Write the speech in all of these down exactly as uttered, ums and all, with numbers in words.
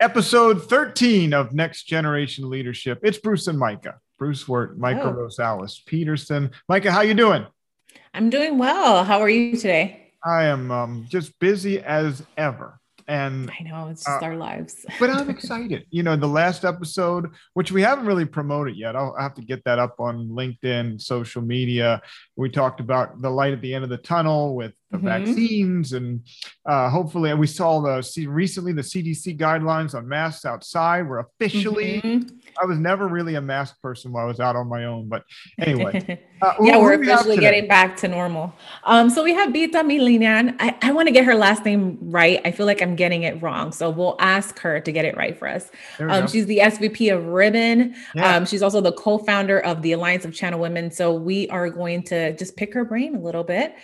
Episode thirteen of Next Generation Leadership. It's Bruce and Mayka. Bruce Wirt, Mayka oh. Rosales-Peterson. Mayka, how you doing? I'm doing well. How are you today? I am um, just busy as ever. And I know, it's just uh, our lives. But I'm excited. You know, the last episode, which we haven't really promoted yet, I'll have to get that up on LinkedIn, social media. We talked about the light at the end of the tunnel with the mm-hmm. vaccines, and uh, hopefully, and we saw the see, recently the C D C guidelines on masks outside were officially. Mm-hmm. I was never really a mask person while I was out on my own, but anyway. Uh, yeah, we're we officially getting back to normal. Um, so we have Bita Milanian. I, I want to get her last name right. I feel like I'm getting it wrong, so we'll ask her to get it right for us. Um, she's the S V P of Ribbon. Yeah. Um, she's also the co-founder of the Alliance of Channel Women. So we are going to just pick her brain a little bit.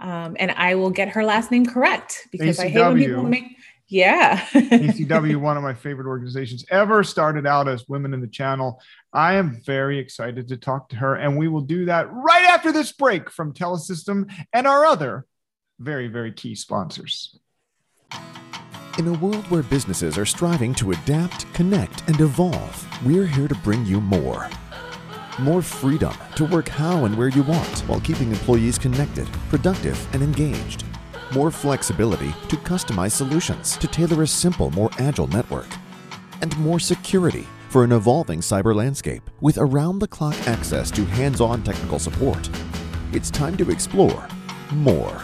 Um, and I will get her last name correct because A C W. I hate when people make, yeah. A C W, one of my favorite organizations ever, started out as Women in the Channel. I am very excited to talk to her, and we will do that right after this break from Telesystem and our other very, very key sponsors. In a world where businesses are striving to adapt, connect, and evolve, we're here to bring you more. More freedom to work how and where you want while keeping employees connected, productive, and engaged. More flexibility to customize solutions to tailor a simple, more agile network. And more security for an evolving cyber landscape with around-the-clock access to hands-on technical support. It's time to explore more.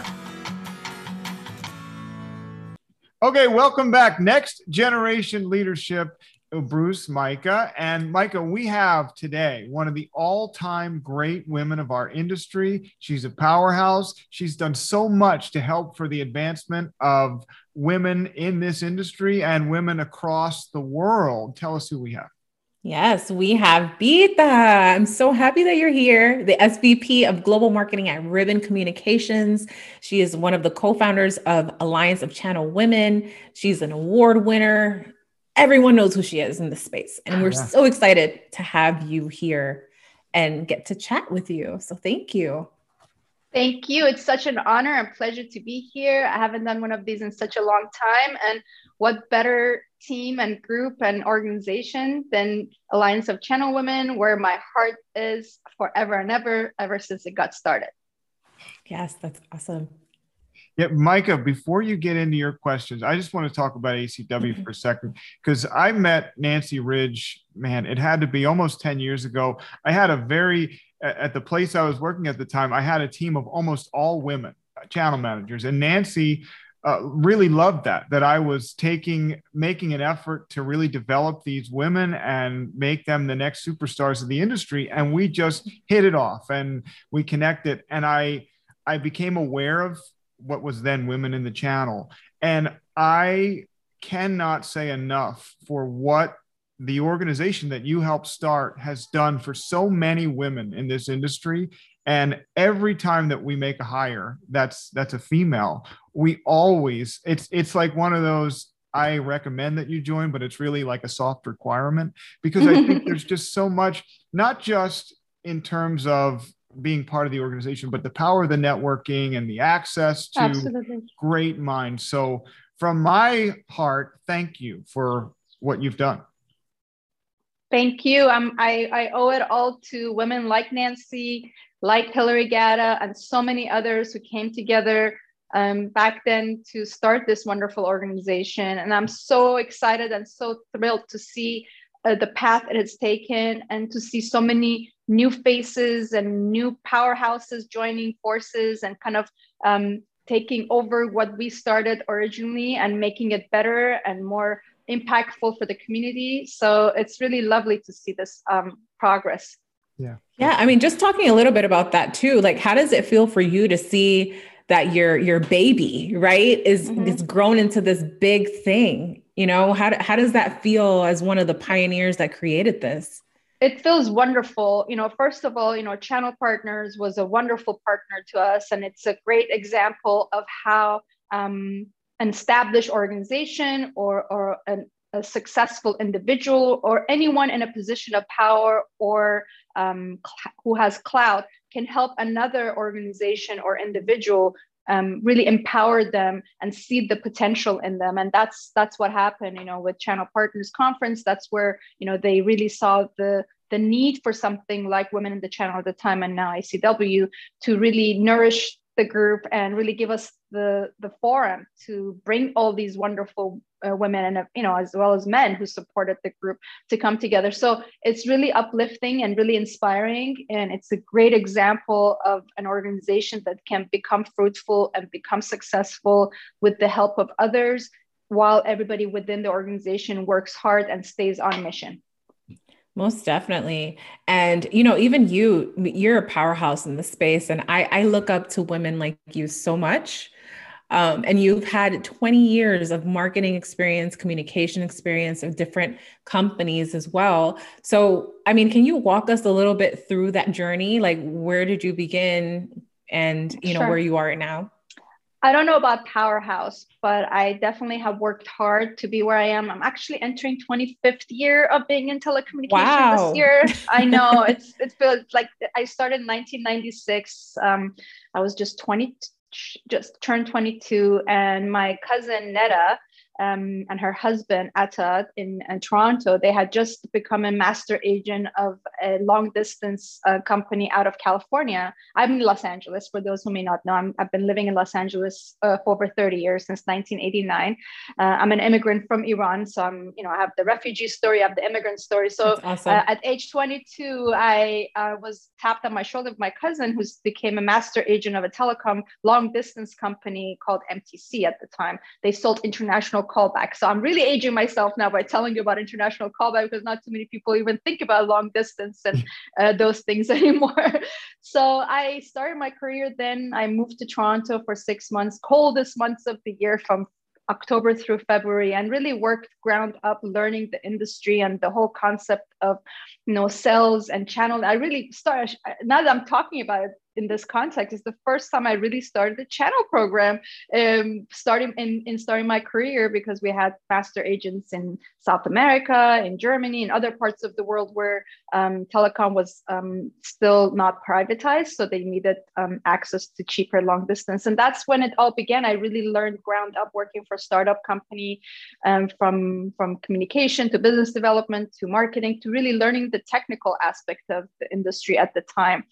Okay, welcome back. Next Generation Leadership. Bruce, Mayka, and Mayka, we have today one of the all-time great women of our industry. She's a powerhouse. She's done so much to help for the advancement of women in this industry and women across the world. Tell us who we have. Yes, we have Bita. I'm so happy that you're here. The S V P of Global Marketing at Ribbon Communications. She is one of the co-founders of Alliance of Channel Women. She's an award winner. Everyone knows who she is in this space. And we're yeah. so excited to have you here and get to chat with you. So thank you. Thank you. It's such an honor and pleasure to be here. I haven't done one of these in such a long time. And what better team and group and organization than Alliance of Channel Women, where my heart is forever and ever, ever since it got started. Yes, that's awesome. Yeah, Mayka, before you get into your questions, I just want to talk about A C W for a second, because I met Nancy Ridge, man, it had to be almost ten years ago. I had a very, at the place I was working at the time, I had a team of almost all women channel managers. And Nancy uh, really loved that, that I was taking, making an effort to really develop these women and make them the next superstars of the industry. And we just hit it off and we connected. And I, I became aware of what was then Women in the Channel. And I cannot say enough for what the organization that you helped start has done for so many women in this industry. And every time that we make a hire, that's that's a female, we always, it's it's like one of those, I recommend that you join, but it's really like a soft requirement, because I think there's just so much, not just in terms of being part of the organization, but the power of the networking and the access to Absolutely. Great minds. So from my heart, thank you for what you've done. Thank you. Um, I, I owe it all to women like Nancy, like Hilary Gatta, and so many others who came together um, back then to start this wonderful organization. And I'm so excited and so thrilled to see Uh, the path it has taken, and to see so many new faces and new powerhouses joining forces and kind of um, taking over what we started originally and making it better and more impactful for the community. So it's really lovely to see this um, progress. Yeah. Yeah. I mean, just talking a little bit about that too, like, how does it feel for you to see that your, your baby, right, is, mm-hmm. is grown into this big thing? You know, how, how does that feel as one of the pioneers that created this? It feels wonderful. You know, first of all, you know, Channel Partners was a wonderful partner to us. And it's a great example of how um, an established organization or, or an, a successful individual or anyone in a position of power or um, cl- who has clout can help another organization or individual um, really empower them and see the potential in them. And that's that's what happened, you know, with Channel Partners Conference. That's where, you know, they really saw the the need for something like Women in the Channel at the time, and now I C W, to really nourish the group and really give us the the forum to bring all these wonderful uh, women and, uh, you know, as well as men who supported the group to come together. So it's really uplifting and really inspiring. And it's a great example of an organization that can become fruitful and become successful with the help of others, while everybody within the organization works hard and stays on mission. Most definitely. And, you know, even you, you're a powerhouse in the space. And I, I look up to women like you so much. Um, and you've had twenty years of marketing experience, communication experience of different companies as well. So, I mean, can you walk us a little bit through that journey? Like, where did you begin and, you know, Sure. where you are now? I don't know about powerhouse, but I definitely have worked hard to be where I am. I'm actually entering twenty-fifth year of being in telecommunications wow. this year. I know it's it feels like I started in nineteen ninety-six. Um, I was just twenty, just turned twenty-two, and my cousin Netta um, and her husband Atta in, in Toronto, they had just become a master agent of a long distance uh, company out of California. I'm in Los Angeles, for those who may not know. I'm, I've been living in Los Angeles uh, for over thirty years, since nineteen eighty-nine. Uh, I'm an immigrant from Iran. So I'm, you know, I have the refugee story, I have the immigrant story. So awesome. uh, at age twenty-two, I uh, was tapped on my shoulder with my cousin, who became a master agent of a telecom long distance company called M T C at the time. They sold international callback. So I'm really aging myself now by telling you about international callback, because not too many people even think about long distance and uh, those things anymore. So I started my career then. I moved to Toronto for six months, coldest months of the year from October through February, and really worked ground up learning the industry and the whole concept of, you know, sales and channel. I really started, now that I'm talking about it in this context, it's the first time I really started the channel program, um, starting in, in starting my career, because we had master agents in South America, in Germany, and other parts of the world where um, telecom was um, still not privatized. So they needed um, access to cheaper long distance. And that's when it all began. I really learned ground up working for a startup company, um, from, from communication to business development to marketing, to really learning the technical aspect of the industry at the time.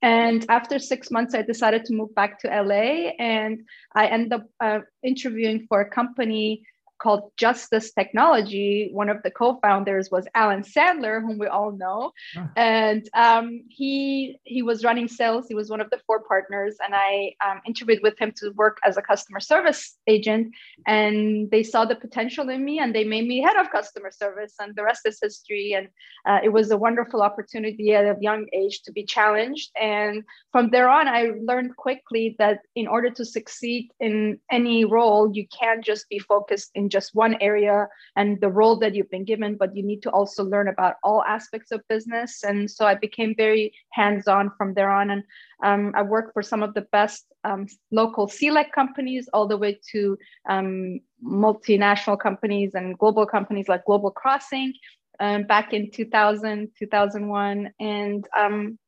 And after six months, I decided to move back to L A, and I ended up uh, interviewing for a company called Justice Technology. One of the co-founders was Alan Sandler, whom we all know. Oh. And um, he he was running sales. He was one of the four partners. And I um, interviewed with him to work as a customer service agent. And they saw the potential in me, and they made me head of customer service. And the rest is history. And uh, it was a wonderful opportunity at a young age to be challenged. And from there on, I learned quickly that in order to succeed in any role, you can't just be focused in just one area and the role that you've been given, but you need to also learn about all aspects of business. And so I became very hands-on from there on. And um, I worked for some of the best um, local C LEC companies, all the way to um, multinational companies and global companies like Global Crossing um, back in two thousand, two thousand one. And um,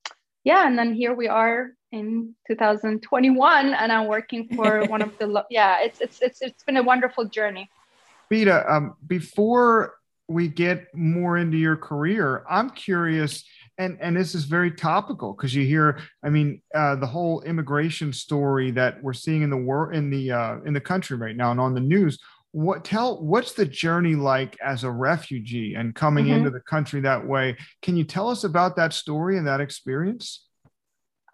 yeah, and then here we are in two thousand twenty-one, and I'm working for one of the, lo- yeah, it's, it's, it's, it's been a wonderful journey. Bita, um, before we get more into your career, I'm curious, and, and this is very topical, because you hear, I mean, uh, the whole immigration story that we're seeing in the world, in the, uh, in the country right now and on the news. What tell, what's the journey like as a refugee and coming mm-hmm. into the country that way? Can you tell us about that story and that experience?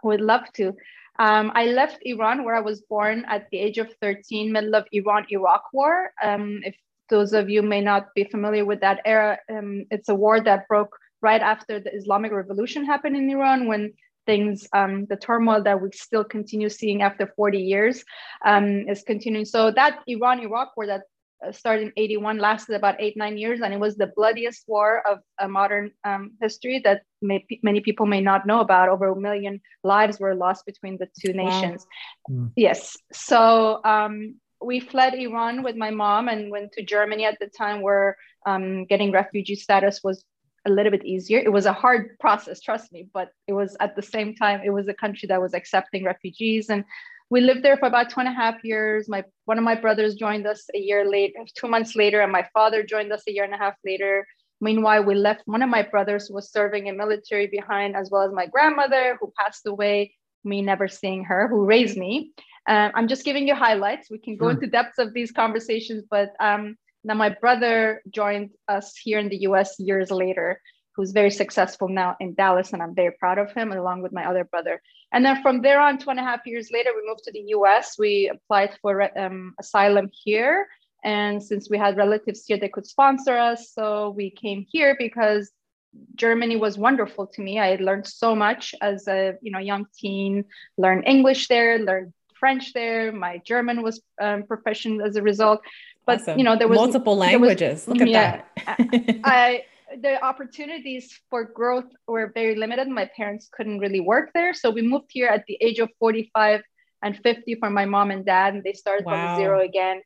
Would love to. Um, I left Iran, where I was born, at the age of thirteen, middle of Iran-Iraq war. Um, if those of you may not be familiar with that era, um, it's a war that broke right after the Islamic Revolution happened in Iran, when things, um, the turmoil that we still continue seeing after forty years um, is continuing. So that Iran-Iraq war that started in eighty-one lasted about eight, nine years. And it was the bloodiest war of uh, modern um, history that may, many people may not know about. Over a million lives were lost between the two nations. Wow. Yes. So um, we fled Iran with my mom and went to Germany at the time, where um, getting refugee status was a little bit easier. It was a hard process, trust me, but it was, at the same time, it was a country that was accepting refugees. And We lived there for about two and a half years. My one of my brothers joined us a year later, two months later, and my father joined us a year and a half later. Meanwhile, we left. One of my brothers was serving in military behind, as well as my grandmother, who passed away, me never seeing her, who raised me. Uh, I'm just giving you highlights. We can go into depths of these conversations, but um, now my brother joined us here in the U S years later, who's very successful now in Dallas, and I'm very proud of him, along with my other brother. And then from there on, two and a half years later, we moved to the U S. We applied for um, asylum here. And since we had relatives here, they could sponsor us. So we came here because Germany was wonderful to me. I had learned so much as a you know young teen, learned English there, learned French there. My German was um, proficient as a result. But, awesome. you know, there was multiple languages. Was, Look at yeah, that. I, I the opportunities for growth were very limited. My parents couldn't really work there. So we moved here at the age of forty-five and fifty for my mom and dad, and they started wow. from zero again.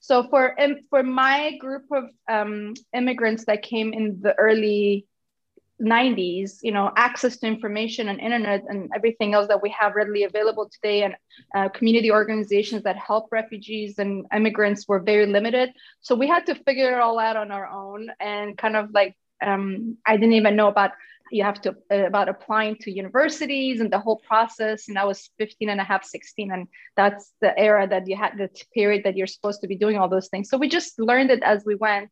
So for, for my group of um, immigrants that came in the early nineties, you know, access to information and internet and everything else that we have readily available today, and uh, community organizations that help refugees and immigrants were very limited. So we had to figure it all out on our own, and kind of like, um, I didn't even know about, you have to, uh, about applying to universities and the whole process. And I was fifteen and a half, sixteen. And that's the era that you had, the period that you're supposed to be doing all those things. So we just learned it as we went.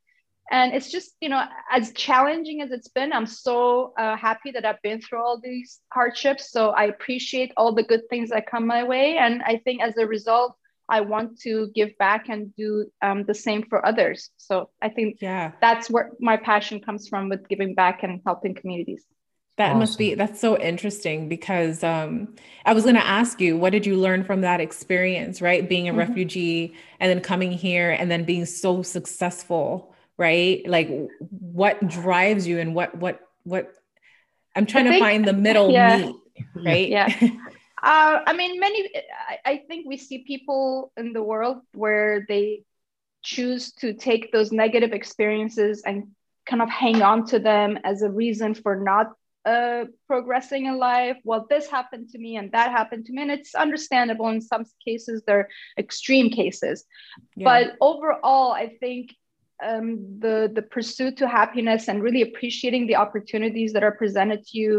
And it's just, you know, as challenging as it's been, I'm so uh, happy that I've been through all these hardships. So I appreciate all the good things that come my way. And I think as a result, I want to give back and do um, the same for others. So I think yeah. that's where my passion comes from, with giving back and helping communities. That awesome. must be, that's so interesting, because um, I was going to ask you, what did you learn from that experience, right? Being a mm-hmm. refugee and then coming here and then being so successful. Right? Like, what drives you, and what, what, what, I'm trying think, to find the middle yeah. meat, right? Yeah. uh, I mean, many, I, I think we see people in the world where they choose to take those negative experiences and kind of hang on to them as a reason for not uh, progressing in life. Well, this happened to me and that happened to me. And it's understandable. In some cases, they're extreme cases, yeah. but overall, I think Um, the, the pursuit to happiness and really appreciating the opportunities that are presented to you,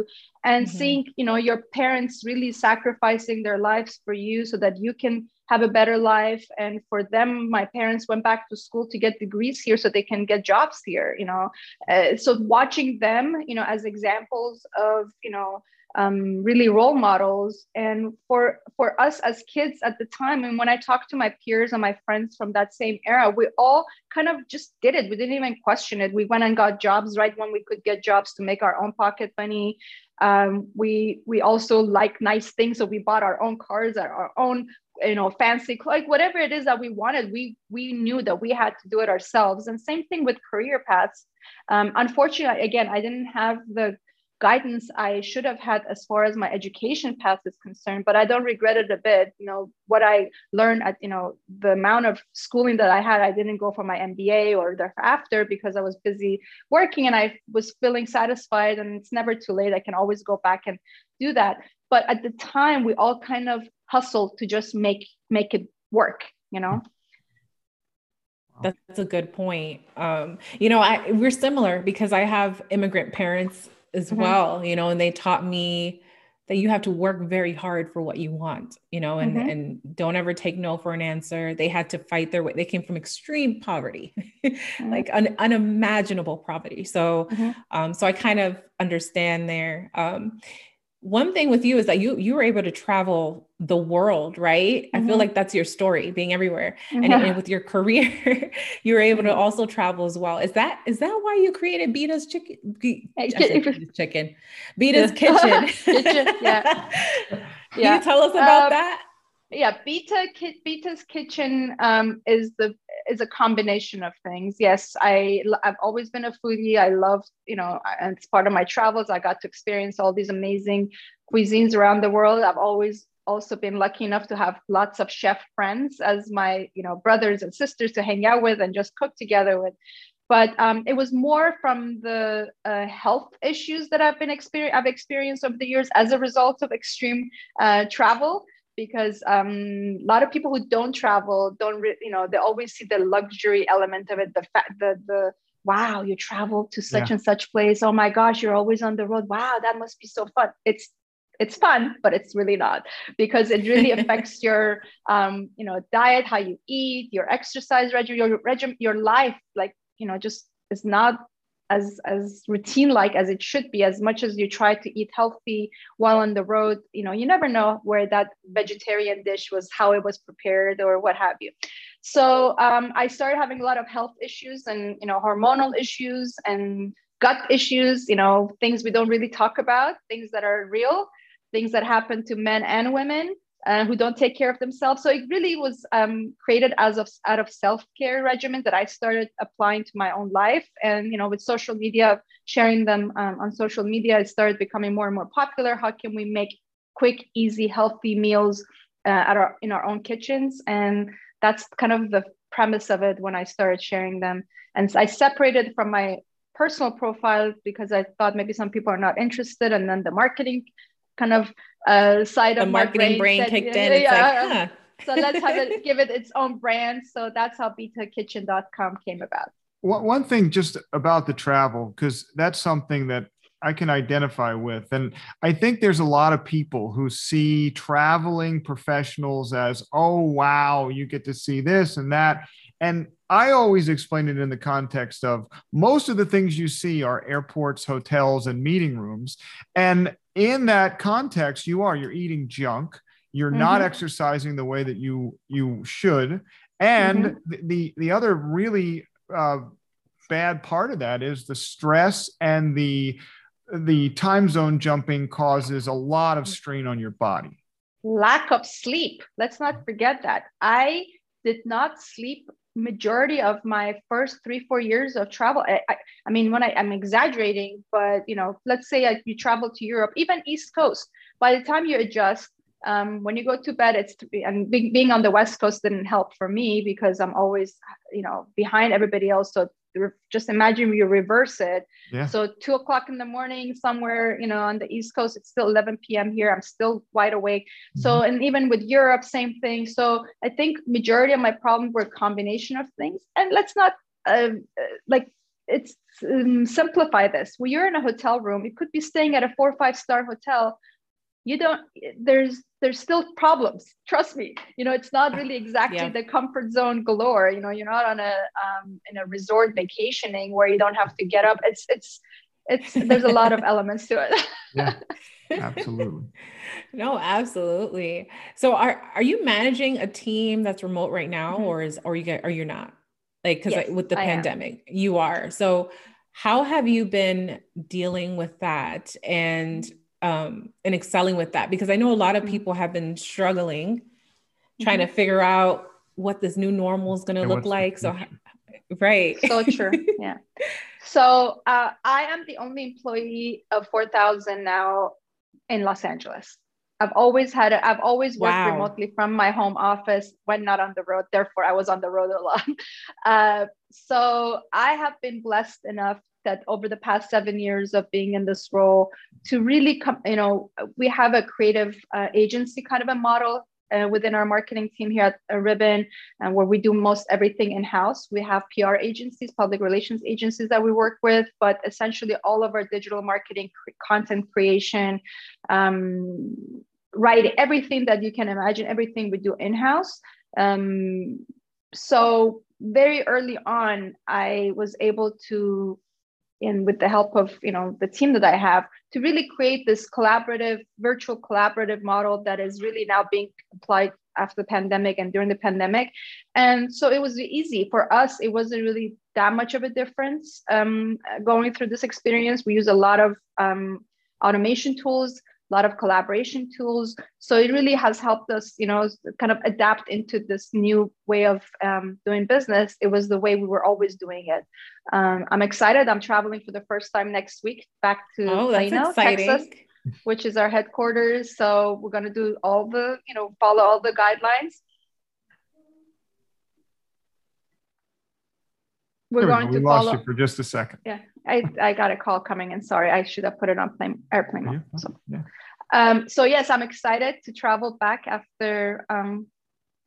and mm-hmm. seeing, you know, your parents really sacrificing their lives for you so that you can have a better life. And for them, my parents went back to school to get degrees here so they can get jobs here, you know, uh, so watching them, you know, as examples of, you know, um, really role models. And for, for us as kids at the time, and when I talked to my peers and my friends from that same era, we all kind of just did it. We didn't even question it. We went and got jobs right when we could get jobs to make our own pocket money. Um, we, we also like nice things. So we bought our own cars, our, our own, you know, fancy, like whatever it is that we wanted, we, we knew that we had to do it ourselves. And same thing with career paths. Um, unfortunately, again, I didn't have the guidance I should have had as far as my education path is concerned, but I don't regret it a bit. You know, what I learned at, you know, the amount of schooling that I had, I didn't go for my M B A or thereafter because I was busy working and I was feeling satisfied, and it's never too late. I can always go back and do that. But at the time, we all kind of hustled to just make, make it work, you know? That's a good point. Um, you know, I, we're similar because I have immigrant parents as mm-hmm. well, you know, and they taught me that you have to work very hard for what you want, you know, and, mm-hmm. and don't ever take no for an answer. They had to fight their way. They came from extreme poverty, mm-hmm. like un- unimaginable poverty. So, mm-hmm. um, so I kind of understand there. Um, one thing with you is that you, you were able to travel the world, right? Mm-hmm. I feel like that's your story, being everywhere. Mm-hmm. And, and with your career, you were able to also travel as well. Is that, is that why you created Bita's Chicken? B- Bita's Chicken. Bita's Kitchen. Kitchen. Yeah. Can yeah. you tell us about um, that? Yeah. Bita Ki- Bita's Kitchen um, is the, is a combination of things. Yes. I, I've always been a foodie. I love, you know, and it's part of my travels. I got to experience all these amazing cuisines around the world. I've always also been lucky enough to have lots of chef friends as my, you know, brothers and sisters to hang out with and just cook together with. But um, it was more from the uh, health issues that I've been exper- I've experienced over the years as a result of extreme uh, travel. because um, a lot of people who don't travel don't, re- you know, they always see the luxury element of it. The fact that the, wow, you travel to such yeah. and such place. Oh my gosh, you're always on the road. Wow, that must be so fun. It's, it's fun, but it's really not, because it really affects your, um, you know, diet, how you eat, your exercise regimen, your regimen, your life, like, you know, just is not as, as routine, like as it should be. As much as you try to eat healthy while on the road, you know, you never know where that vegetarian dish was, how it was prepared or what have you. So um, I started having a lot of health issues and, you know, hormonal issues and gut issues, you know, things we don't really talk about, things that are real, things that happen to men and women uh, who don't take care of themselves. So it really was um, created as of, out of self-care regimen that I started applying to my own life. And, you know, with social media, sharing them um, on social media, it started becoming more and more popular. How can we make quick, easy, healthy meals uh, at our, in our own kitchens? And that's kind of the premise of it when I started sharing them. And so I separated from my personal profile because I thought maybe some people are not interested. And then the marketing kind of uh, side the of my marketing brain, brain said, kicked yeah, in. It's yeah. like, huh. So let's have it, give it its own brand. So that's how bita kitchen dot com came about. One thing just about the travel, because that's something that I can identify with. And I think there's a lot of people who see traveling professionals as, oh, wow, you get to see this and that. And I always explain it in the context of most of the things you see are airports, hotels, and meeting rooms. And in that context, you are, you're eating junk. You're mm-hmm. not exercising the way that you, you should. And mm-hmm. the, the other really uh, bad part of that is the stress, and the, the time zone jumping causes a lot of strain on your body. Lack of sleep. Let's not forget that. I did not sleep majority of my first three, four years of travel. I, I, I mean, when I, I'm exaggerating, but you know, let's say I, you travel to Europe, even East Coast, by the time you adjust, um, when you go to bed, it's, and being, being on the West Coast didn't help for me because I'm always, you know, behind everybody else. So just imagine you reverse it. Yeah. So two o'clock in the morning somewhere, you know, on the East Coast, it's still eleven p.m. here. I'm still wide awake. Mm-hmm. So, and even with Europe, same thing. So I think majority of my problems were a combination of things. And let's not uh, like, it's um, simplify this. When you're in a hotel room, it could be staying at a four or five star hotel. You don't, there's, there's still problems. Trust me, you know, it's not really exactly yeah. the comfort zone galore. You know, you're not on a, um, in a resort vacationing where you don't have to get up. It's, it's, it's, there's a lot of elements to it. Yeah, absolutely. No, absolutely. So are, are you managing a team that's remote right now, mm-hmm. or is, or you get, or you're not? Like, cause yes, like with the I pandemic, am. You are. So how have you been dealing with that? And Um, and excelling with that? Because I know a lot of people have been struggling trying mm-hmm. to figure out what this new normal is going to look like. So, right. So true. Yeah. So uh, I am the only employee of four thousand now in Los Angeles. I've always had, a, I've always worked wow. remotely from my home office when not on the road. Therefore, I was on the road a lot. Uh, so I have been blessed enough that over the past seven years of being in this role to really come, you know, we have a creative uh, agency kind of a model uh, within our marketing team here at Ribbon, and uh, where we do most everything in-house. We have P R agencies, public relations agencies that we work with, but essentially all of our digital marketing, content creation, um, writing, everything that you can imagine, everything we do in-house. Um, so very early on, I was able to, and with the help of, you know, the team that I have, to really create this collaborative, virtual collaborative model that is really now being applied after the pandemic and during the pandemic. And so it was easy for us. It wasn't really that much of a difference um, going through this experience. We use a lot of um, automation tools, a lot of collaboration tools. So it really has helped us, you know, kind of adapt into this new way of um, doing business. It was the way we were always doing it. Um, I'm excited. I'm traveling for the first time next week back to oh, Plano, Texas, which is our headquarters. So we're going to do all the, you know, follow all the guidelines. We're going we to follow. We lost you for just a second. Yeah, I, I got a call coming in. Sorry, I should have put it on plane, airplane mode. Yeah. So. Yeah. Um, so yes, I'm excited to travel back after um,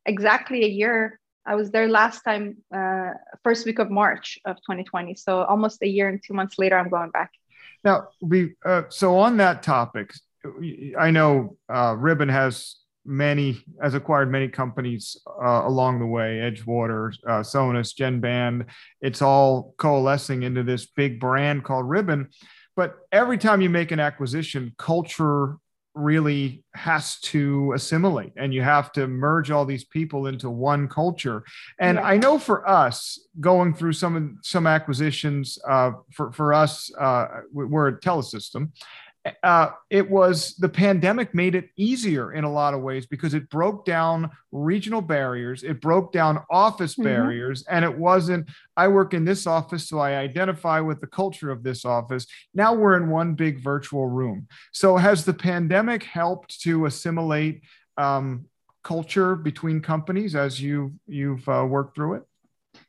exactly a year. I was there last time, uh, first week of March of twenty twenty. So almost a year and two months later, I'm going back. Now, we, uh, so on that topic, I know uh, Ribbon has many, has acquired many companies uh, along the way, Edgewater, uh, Sonos, Genband. It's all coalescing into this big brand called Ribbon. But every time you make an acquisition, culture really has to assimilate and you have to merge all these people into one culture. And yeah. I know for us going through some, some acquisitions uh, for, for us, uh, we're a Telesystem. Uh, it was the pandemic made it easier in a lot of ways because it broke down regional barriers. It broke down office mm-hmm. barriers. And it wasn't, I work in this office, so I identify with the culture of this office. Now we're in one big virtual room. So has the pandemic helped to assimilate um, culture between companies as you, you've uh, worked through it?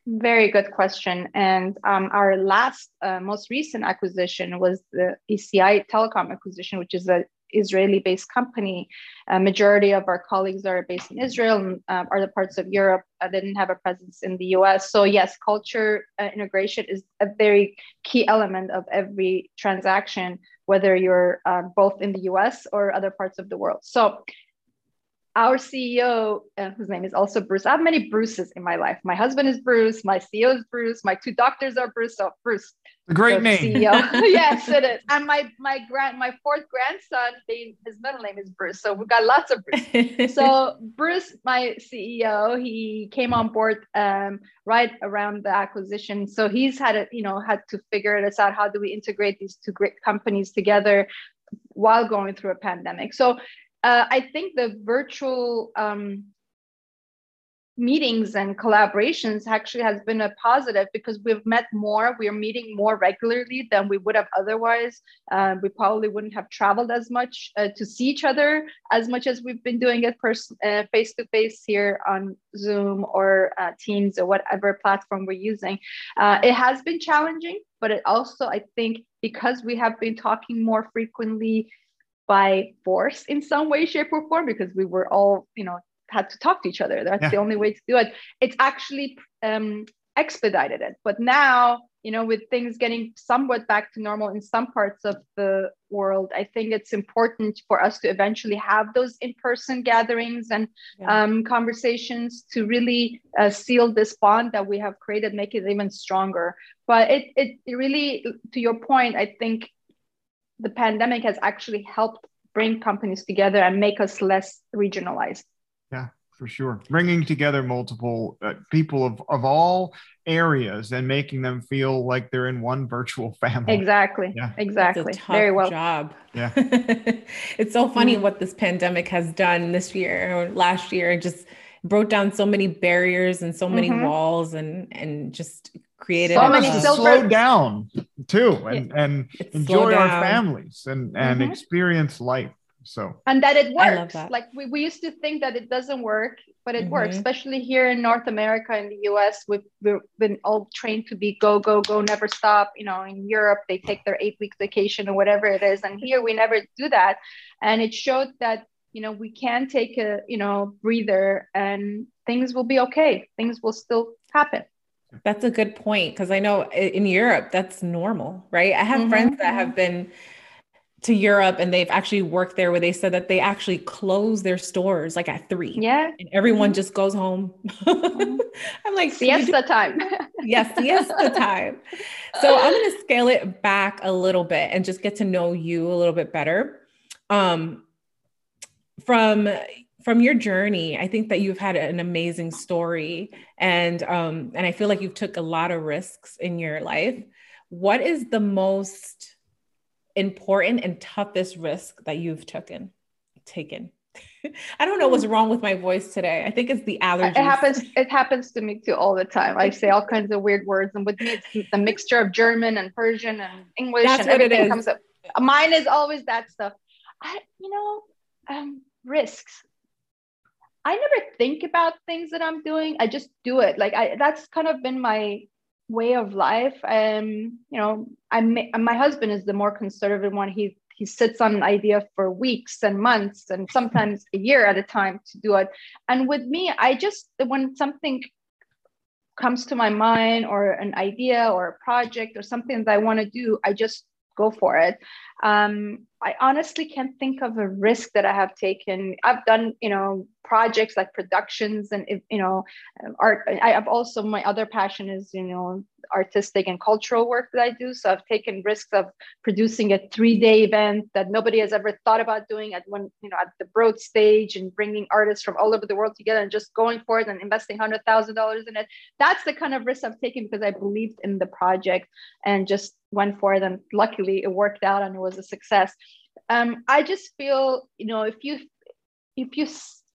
Very good question. And um, our last, uh, most recent acquisition was the E C I Telecom acquisition, which is an Israeli-based company. A majority of our colleagues are based in Israel and uh, other parts of Europe uh, didn't have a presence in the U S. So yes, culture uh, integration is a very key element of every transaction, whether you're uh, both in the U S or other parts of the world. So our C E O, uh, whose name is also Bruce. I have many Bruces in my life. My husband is Bruce. My C E O is Bruce. My two doctors are Bruce. So Bruce, the great so name. C E O. Yes, it is. And my my grand my fourth grandson, they, his middle name is Bruce. So we've got lots of Bruce. So Bruce, my C E O, he came on board um, right around the acquisition. So he's had a, you know had to figure this out. How do we integrate these two great companies together while going through a pandemic? So. Uh, I think the virtual um, meetings and collaborations actually has been a positive because we've met more, we are meeting more regularly than we would have otherwise. Uh, we probably wouldn't have traveled as much uh, to see each other as much as we've been doing it pers- uh, face-to-face here on Zoom or uh, Teams or whatever platform we're using. Uh, it has been challenging, but it also, I think, because we have been talking more frequently by force in some way, shape, or form, because we were all, you know, had to talk to each other. That's yeah. the only way to do it. It's actually um, expedited it. But now, you know, with things getting somewhat back to normal in some parts of the world, I think it's important for us to eventually have those in-person gatherings and yeah. um, conversations to really uh, seal this bond that we have created, make it even stronger. But it, it, it really, to your point, I think, the pandemic has actually helped bring companies together and make us less regionalized. Yeah, for sure. Bringing together multiple uh, people of, of all areas and making them feel like they're in one virtual family. Exactly. Yeah. Exactly. That's a tough Very well. Job. Yeah. It's so funny mm-hmm. what this pandemic has done this year or last year. It just broke down so many barriers and so many mm-hmm. walls and, and just created so many uh, slow down too and, and enjoy our families and, and mm-hmm. experience life. So, and that it works. Like we, we used to think that it doesn't work, but it mm-hmm. works, especially here in North America, in the U S, we've, we've been all trained to be go, go, go, never stop. You know, in Europe, they take their eight week vacation or whatever it is. And here we never do that. And it showed that, you know, we can take a, you know, breather and things will be okay. Things will still happen. That's a good point. Cause I know in Europe, that's normal, right? I have mm-hmm. friends that have been to Europe and they've actually worked there where they said that they actually close their stores like at three. Yeah. And everyone mm-hmm. just goes home. I'm like, siesta time. Yes, siesta time. So I'm going to scale it back a little bit and just get to know you a little bit better. Um, from, From your journey, I think that you've had an amazing story and um, and I feel like you've took a lot of risks in your life. What is the most important and toughest risk that you've taken? Taken. I don't know what's wrong with my voice today. I think it's the allergies. It happens. It happens to me too all the time. I say all kinds of weird words, and with me, it's the mixture of German and Persian and English. That's and what everything it is. Comes up. Mine is always that stuff. I, you know, um, risks. I never think about things that I'm doing. I just do it. Like I, that's kind of been my way of life. Um, you know, I my husband is the more conservative one. He He sits on an idea for weeks and months and sometimes a year at a time to do it. And with me, I just, when something comes to my mind or an idea or a project or something that I want to do, I just go for it. Um, I honestly can't think of a risk that I have taken. I've done, you know, projects like productions and, you know, art. I have also, my other passion is, you know, artistic and cultural work that I do. So I've taken risks of producing a three-day event that nobody has ever thought about doing at one, you know, at the Broad stage, and bringing artists from all over the world together and just going for it and investing one hundred thousand dollars in it. That's the kind of risk I've taken because I believed in the project and just went for it. And luckily it worked out and it was a success. Um, I just feel, you know, if you if you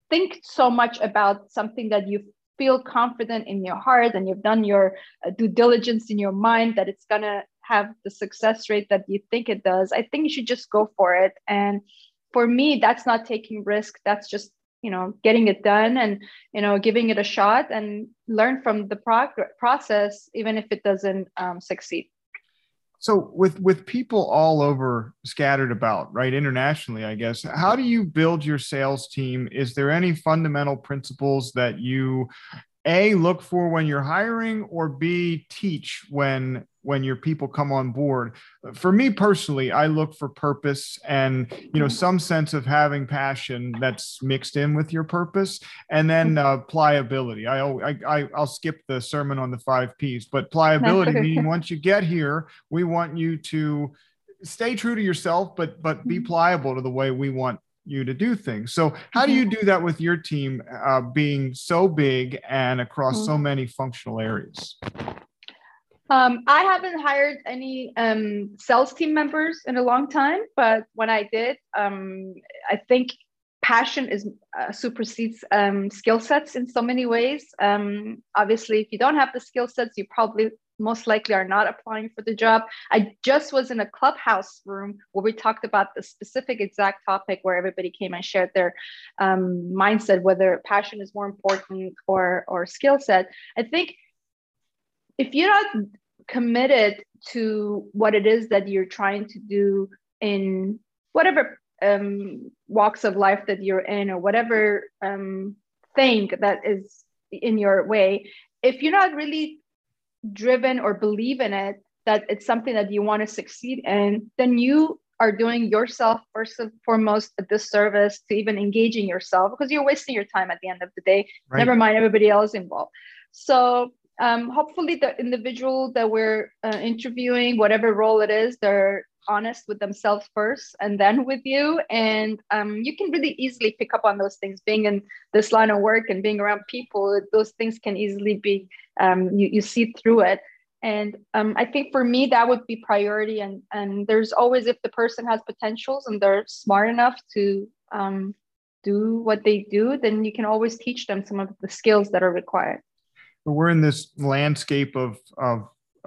think so much about something that you feel confident in your heart and you've done your due diligence in your mind that it's gonna have the success rate that you think it does, I think you should just go for it. And for me, that's not taking risk. That's just, you know, getting it done and, you know, giving it a shot and learn from the prog- process, even if it doesn't um, succeed. So with, with people all over scattered about, right, internationally, I guess, how do you build your sales team? Is there any fundamental principles that you, A, look for when you're hiring, or B, teach when when your people come on board? For me personally, I look for purpose and, you know, some sense of having passion that's mixed in with your purpose, and then uh, pliability. I, I, I'll skip the sermon on the five Ps, but pliability meaning once you get here, we want you to stay true to yourself, but, but be pliable to the way we want you to do things. So how do you do that with your team uh, being so big and across so many functional areas? Um, I haven't hired any um, sales team members in a long time, but when I did, um, I think passion is uh, supersedes um, skill sets in so many ways. Um, obviously, if you don't have the skill sets, you probably most likely are not applying for the job. I just was in a clubhouse room where we talked about the specific exact topic where everybody came and shared their um, mindset, whether passion is more important or, or skill set. I think if you're not committed to what it is that you're trying to do in whatever um, walks of life that you're in, or whatever um, thing that is in your way, if you're not really driven or believe in it, that it's something that you want to succeed in, then you are doing yourself first and foremost a disservice to even engaging yourself, because you're wasting your time at the end of the day, right? Never mind everybody else involved. So Um, hopefully the individual that we're uh, interviewing, whatever role it is, they're honest with themselves first and then with you. And um, you can really easily pick up on those things. Being in this line of work and being around people, those things can easily be, um, you, you see through it. And um, I think for me, that would be priority. And, and there's always, if the person has potentials and they're smart enough to um, do what they do, then you can always teach them some of the skills that are required. We're in this landscape of, of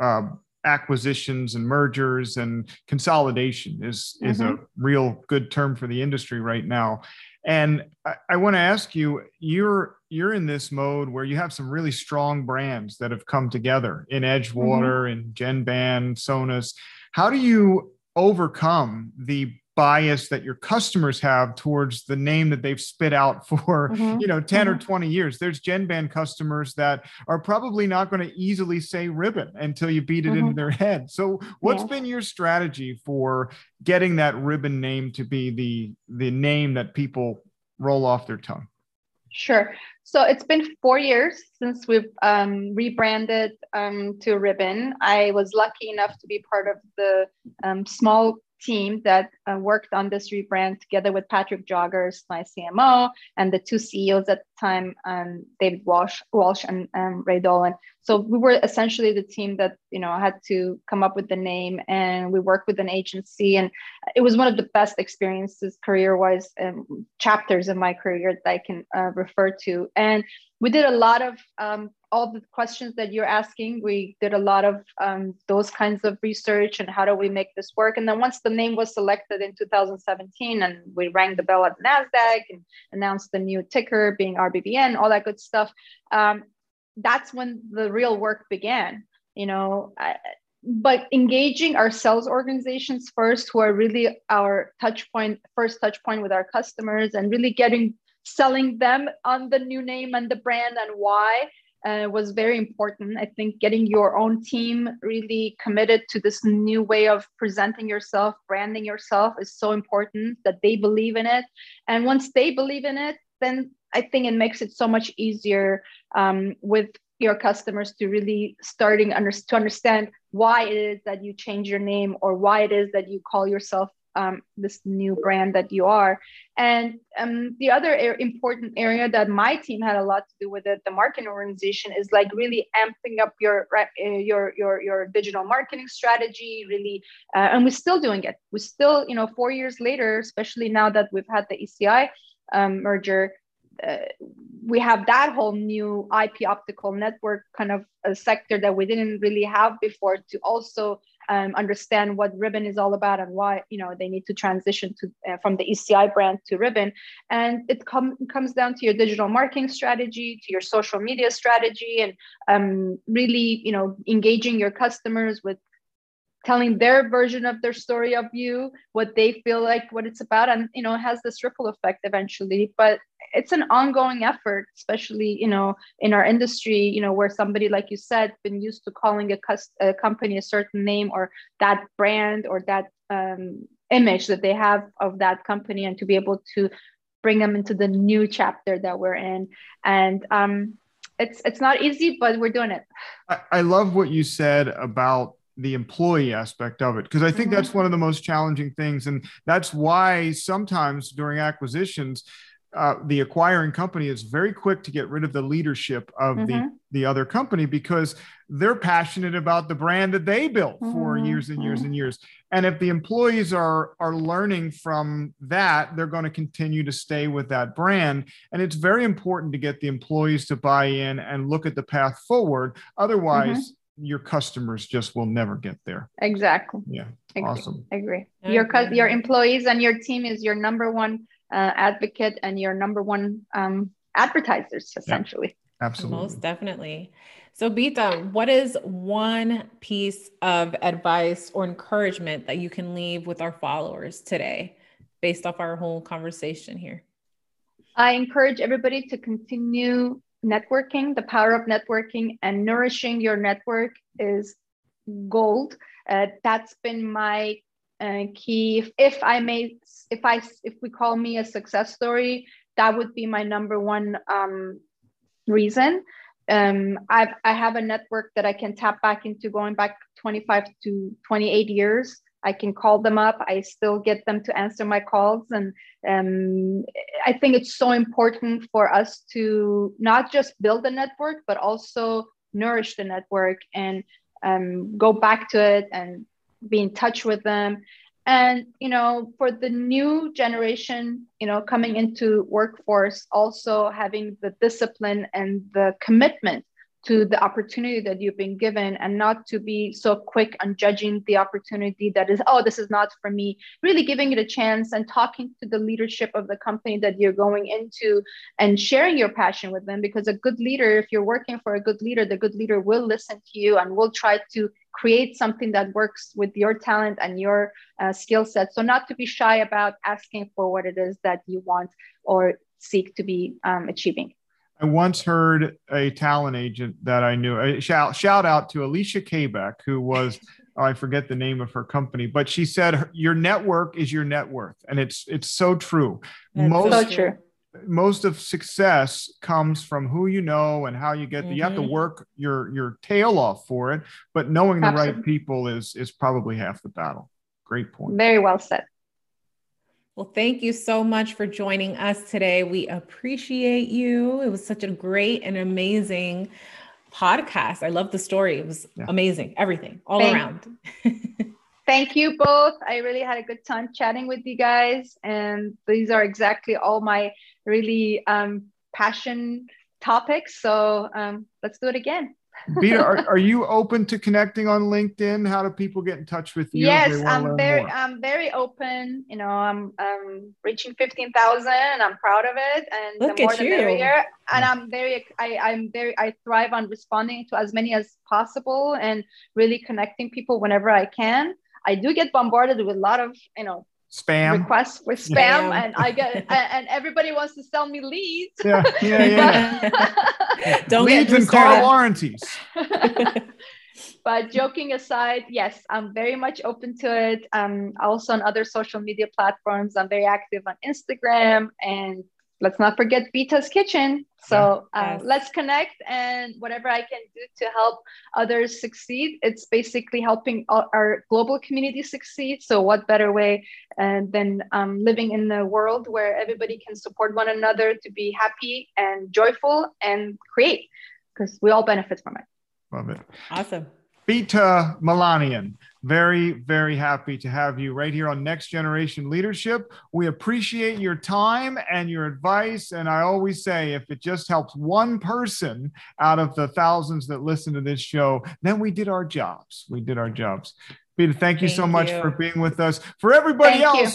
uh, acquisitions and mergers, and consolidation is, mm-hmm. is a real good term for the industry right now. And I, I want to ask you, you're you're in this mode where you have some really strong brands that have come together in Edgewater, mm-hmm. in Genban, Sonos. How do you overcome the bias that your customers have towards the name that they've spit out for, mm-hmm. you know, ten mm-hmm. or twenty years? There's Genban customers that are probably not going to easily say Ribbon until you beat it mm-hmm. into their head. So what's yeah. been your strategy for getting that Ribbon name to be the, the name that people roll off their tongue? Sure. So it's been four years since we've um, rebranded um, to Ribbon. I was lucky enough to be part of the um, small team that uh, worked on this rebrand together with Patrick Joggers, my C M O, and the two C E Os at the time, um, David Walsh, Walsh and um, Ray Dolan. So we were essentially the team that, you know, had to come up with the name, and we worked with an agency, and it was one of the best experiences career-wise, um, chapters in my career that I can uh, refer to. And we did a lot of um, all the questions that you're asking. We did a lot of um, those kinds of research and how do we make this work? And then once the name was selected in two thousand seventeen and we rang the bell at NASDAQ and announced the new ticker being R B B N, all that good stuff, um, that's when the real work began. You know, I, But engaging our sales organizations first, who are really our touch point, first touch point with our customers, and really getting selling them on the new name and the brand and why uh, was very important. I think getting your own team really committed to this new way of presenting yourself, branding yourself is so important, that they believe in it. And once they believe in it, then I think it makes it so much easier um, with your customers to really starting under, to understand why it is that you change your name, or why it is that you call yourself um, this new brand that you are. And um, the other er- important area that my team had a lot to do with it, the marketing organization, is like really amping up your uh, your your your digital marketing strategy. Really, uh, and we're still doing it. We still, you know, four years later, especially now that we've had the E C I um, merger. Uh, we have that whole new I P optical network kind of a sector that we didn't really have before, to also um, understand what Ribbon is all about and why, you know, they need to transition to uh, from the E C I brand to Ribbon. And it com- comes down to your digital marketing strategy, to your social media strategy, and um, really, you know, engaging your customers with telling their version of their story of you, what they feel like, what it's about. And, you know, it has this ripple effect eventually, but it's an ongoing effort, especially, you know, in our industry, you know, where somebody, like you said, been used to calling a, cus- a company a certain name, or that brand, or that um, image that they have of that company, and to be able to bring them into the new chapter that we're in. And um, it's, it's not easy, but we're doing it. I, I love what you said about the employee aspect of it, because I think mm-hmm. that's one of the most challenging things. And that's why sometimes during acquisitions, uh, the acquiring company is very quick to get rid of the leadership of mm-hmm. the, the other company, because they're passionate about the brand that they built mm-hmm. for years and years mm-hmm. and years. And if the employees are, are learning from that, they're going to continue to stay with that brand. And it's very important to get the employees to buy in and look at the path forward. Otherwise, mm-hmm. your customers just will never get there. Exactly. Yeah. Agree. Awesome. I agree. Your cu- your employees and your team is your number one uh, advocate and your number one um, advertisers, essentially. Yeah. Absolutely. Most definitely. So Bita, what is one piece of advice or encouragement that you can leave with our followers today based off our whole conversation here? I encourage everybody to continue networking. The power of networking and nourishing your network is gold. Uh, that's been my uh, key. If, if I may, if I, if we call me a success story, that would be my number one um, reason. Um, I've, I have a network that I can tap back into going back twenty-five to twenty-eight years. I can call them up. I still get them to answer my calls. And um, I think it's so important for us to not just build a network, but also nourish the network and um, go back to it and be in touch with them. And, you know, for the new generation, you know, coming into workforce, also having the discipline and the commitment to the opportunity that you've been given, and not to be so quick on judging the opportunity that is, oh, this is not for me, really giving it a chance and talking to the leadership of the company that you're going into and sharing your passion with them. Because a good leader, if you're working for a good leader, the good leader will listen to you and will try to create something that works with your talent and your uh, skill set. So not to be shy about asking for what it is that you want or seek to be um, achieving. I once heard a talent agent that I knew, a shout, shout out to Alicia Kayback, who was, oh, I forget the name of her company, but she said, your network is your net worth. And it's it's so true. That's most, so true. Most of success comes from who you know and how you get mm-hmm. there. You have to work your, your tail off for it, but knowing Absolutely. The right people is is probably half the battle. Great point. Very well said. Well, thank you so much for joining us today. We appreciate you. It was such a great and amazing podcast. I love the story. It was yeah. amazing. Everything all thank, around. Thank you both. I really had a good time chatting with you guys. And these are exactly all my really um, passion topics. So um, let's do it again. Bita, are, are you open to connecting on LinkedIn? How do people get in touch with you? Yes, I'm very, more? I'm very open. You know, I'm, I'm reaching fifteen thousand and I'm proud of it. And Look the more at the you. Merrier. And I'm very, I, I'm very, I thrive on responding to as many as possible and really connecting people whenever I can. I do get bombarded with a lot of, you know, spam requests with spam, yeah. and I get and everybody wants to sell me leads. Yeah, yeah, yeah. Don't leads and car warranties. But joking aside, yes, I'm very much open to it. Um, also on other social media platforms, I'm very active on Instagram, and let's not forget Bita's Kitchen. So yeah. uh, let's connect, and whatever I can do to help others succeed, it's basically helping our global community succeed. So what better way uh, than um, living in a world where everybody can support one another to be happy and joyful and create, because we all benefit from it. Love it. Awesome. Bita Milanian, very, very happy to have you right here on Next Generation Leadership. We appreciate your time and your advice. And I always say, if it just helps one person out of the thousands that listen to this show, then we did our jobs. We did our jobs. Bita, thank you thank so much you. for being with us. For everybody thank else,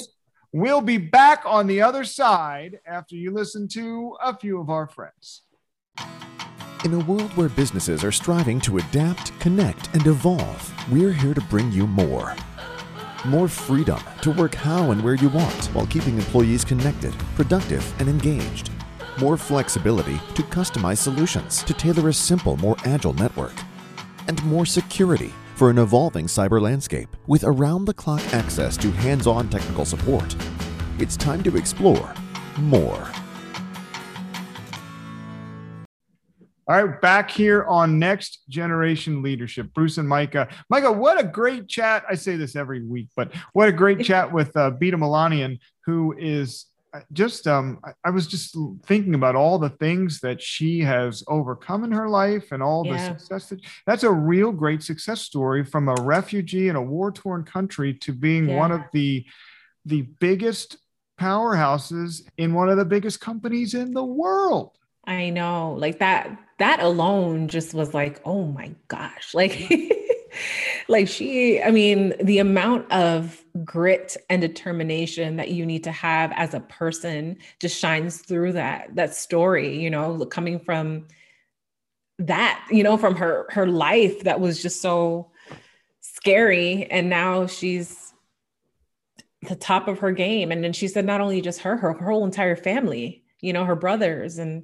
you. we'll be back on the other side after you listen to a few of our friends. In a world where businesses are striving to adapt, connect, and evolve, we're here to bring you more. More freedom to work how and where you want while keeping employees connected, productive, and engaged. More flexibility to customize solutions to tailor a simple, more agile network. And more security for an evolving cyber landscape with around-the-clock access to hands-on technical support. It's time to explore more. All right, back here on Next Generation Leadership. Bruce and Mayka. Mayka, what a great chat. I say this every week, but what a great chat with uh, Bita Milanian, who is just, um, I was just thinking about all the things that she has overcome in her life and all yeah. the success. That, that's a real great success story, from a refugee in a war-torn country to being yeah. one of the the biggest powerhouses in one of the biggest companies in the world. I know, like that, that alone just was like, oh my gosh, like, like she, I mean, the amount of grit and determination that you need to have as a person just shines through that, that story, you know, coming from that, you know, from her, her life that was just so scary. And now she's the top of her game. And then she said, not only just her, her, her whole entire family, you know, her brothers and.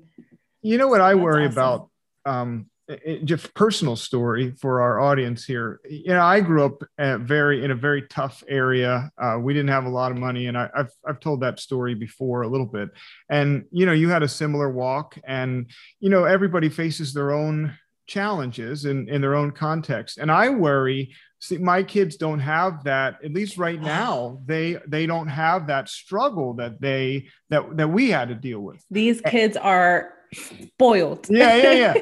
You know what I worry awesome. about, um, it, just personal story for our audience here. You know, I grew up at very in a very tough area. Uh, we didn't have a lot of money, and I, I've I've told that story before a little bit. And you know, you had a similar walk, and you know, everybody faces their own challenges in in their own context. And I worry. See, my kids don't have that, at least right now, they they don't have that struggle that they that that we had to deal with. These kids are spoiled. Yeah, yeah, yeah.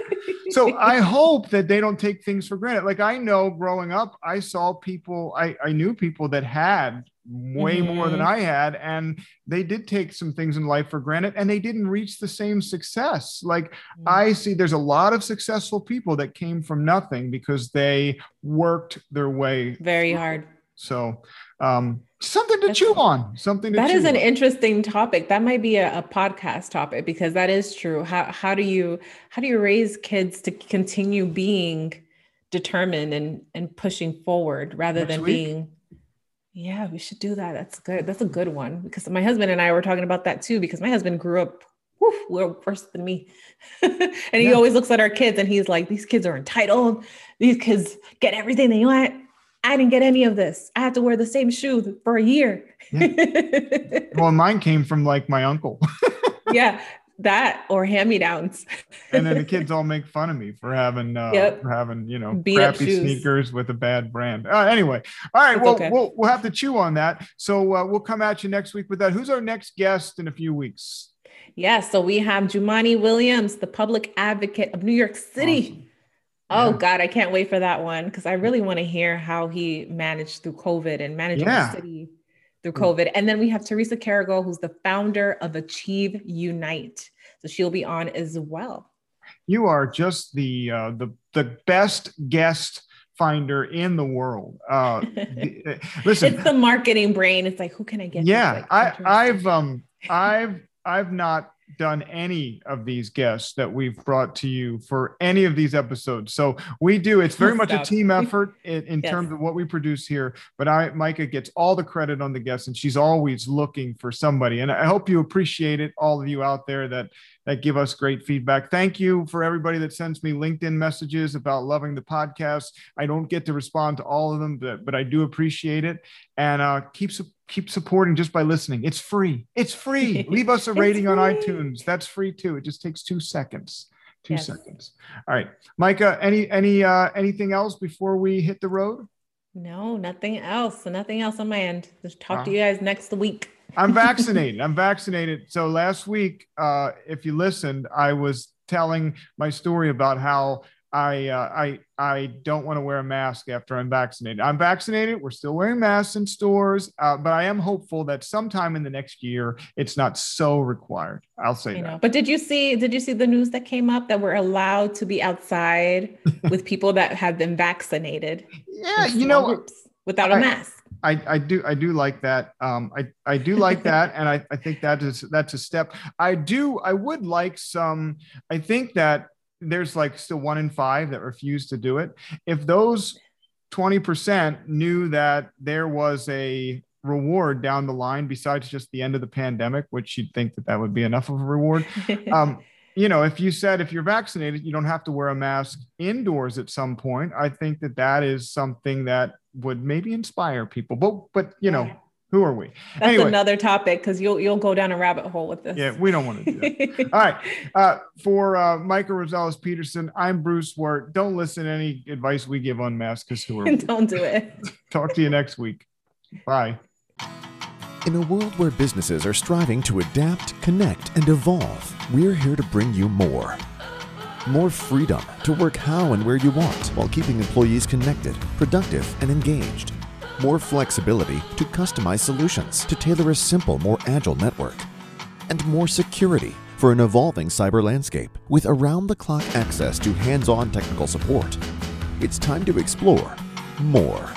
So I hope that they don't take things for granted. Like, I know growing up, I saw people, I, I knew people that had way mm-hmm. more than I had, and they did take some things in life for granted, and they didn't reach the same success. Like mm-hmm. I see there's a lot of successful people that came from nothing because they worked their way very through. hard. So um, something to That's, chew on, something to that chew is an on. Interesting topic. That might be a, a podcast topic, because that is true. How, how do you, how do you raise kids to continue being determined and, and pushing forward rather Next than week? being Yeah, we should do that. That's good. That's a good one, because my husband and I were talking about that too, because my husband grew up woof, worse than me. And he yeah. always looks at our kids and he's like, these kids are entitled. These kids get everything they want. I didn't get any of this. I had to wear the same shoe for a year. Yeah. Well, mine came from like my uncle. yeah. That or hand-me-downs. And then the kids all make fun of me for having, uh, yep. for having, you know, beat crappy sneakers with a bad brand. Uh, anyway. All right. That's well, okay. we'll, we'll have to chew on that. So uh, we'll come at you next week with that. Who's our next guest in a few weeks? Yeah. So we have Jumaane Williams, the public advocate of New York City. Awesome. Oh yeah. God, I can't wait for that one, because I really want to hear how he managed through COVID and managing yeah. the city through COVID. And then we have Teresa Caragol, who's the founder of Achieve Unite. So she'll be on as well. You are just the uh, the the best guest finder in the world. Uh, the, listen, it's the marketing brain. It's like, who can I get? Yeah, like, I, I've um I've I've not done any of these guests that we've brought to you for any of these episodes. So we do, it's very much Stop. a team effort in, in yes. terms of what we produce here, but I, Mayka gets all the credit on the guests, and she's always looking for somebody. And I hope you appreciate it. All of you out there that, that give us great feedback. Thank you for everybody that sends me LinkedIn messages about loving the podcast. I don't get to respond to all of them, but, but I do appreciate it. And uh, keep supporting. Keep supporting just by listening. It's free. It's free. Leave us a rating on iTunes. That's free too. It just takes two seconds. Two yes. seconds. All right, Mayka. Any any uh, anything else before we hit the road? No, nothing else. Nothing else on my end. Just talk uh, to you guys next week. I'm vaccinated. I'm vaccinated. So last week, uh, if you listened, I was telling my story about how I, uh, I, I don't want to wear a mask after I'm vaccinated. I'm vaccinated. We're still wearing masks in stores, uh, but I am hopeful that sometime in the next year, it's not so required. I'll say I that. Know. But did you see, did you see the news that came up that we're allowed to be outside with people that have been vaccinated? Yeah. You know, without I, a mask. I, I do. I do like that. Um, I, I do like that. And I, I think that is, that's a step. I do. I would like some, I think that, there's like still one in five that refuse to do it. If those twenty percent knew that there was a reward down the line besides just the end of the pandemic, which you'd think that that would be enough of a reward. Um, you know, if you said, if you're vaccinated, you don't have to wear a mask indoors at some point. I think that that is something that would maybe inspire people, but, but you know, who are we? That's anyway. Another topic, because you'll you'll go down a rabbit hole with this. Yeah, we don't want to do that. All right. Uh, for uh, Mayka Rosales-Peterson, I'm Bruce Wirt. Don't listen to any advice we give on masks, because who are we? Don't do it. Talk to you next week. Bye. In a world where businesses are striving to adapt, connect, and evolve, we're here to bring you more. More freedom to work how and where you want, while keeping employees connected, productive, and engaged. More flexibility to customize solutions to tailor a simple, more agile network. And more security for an evolving cyber landscape with around-the-clock access to hands-on technical support. It's time to explore more.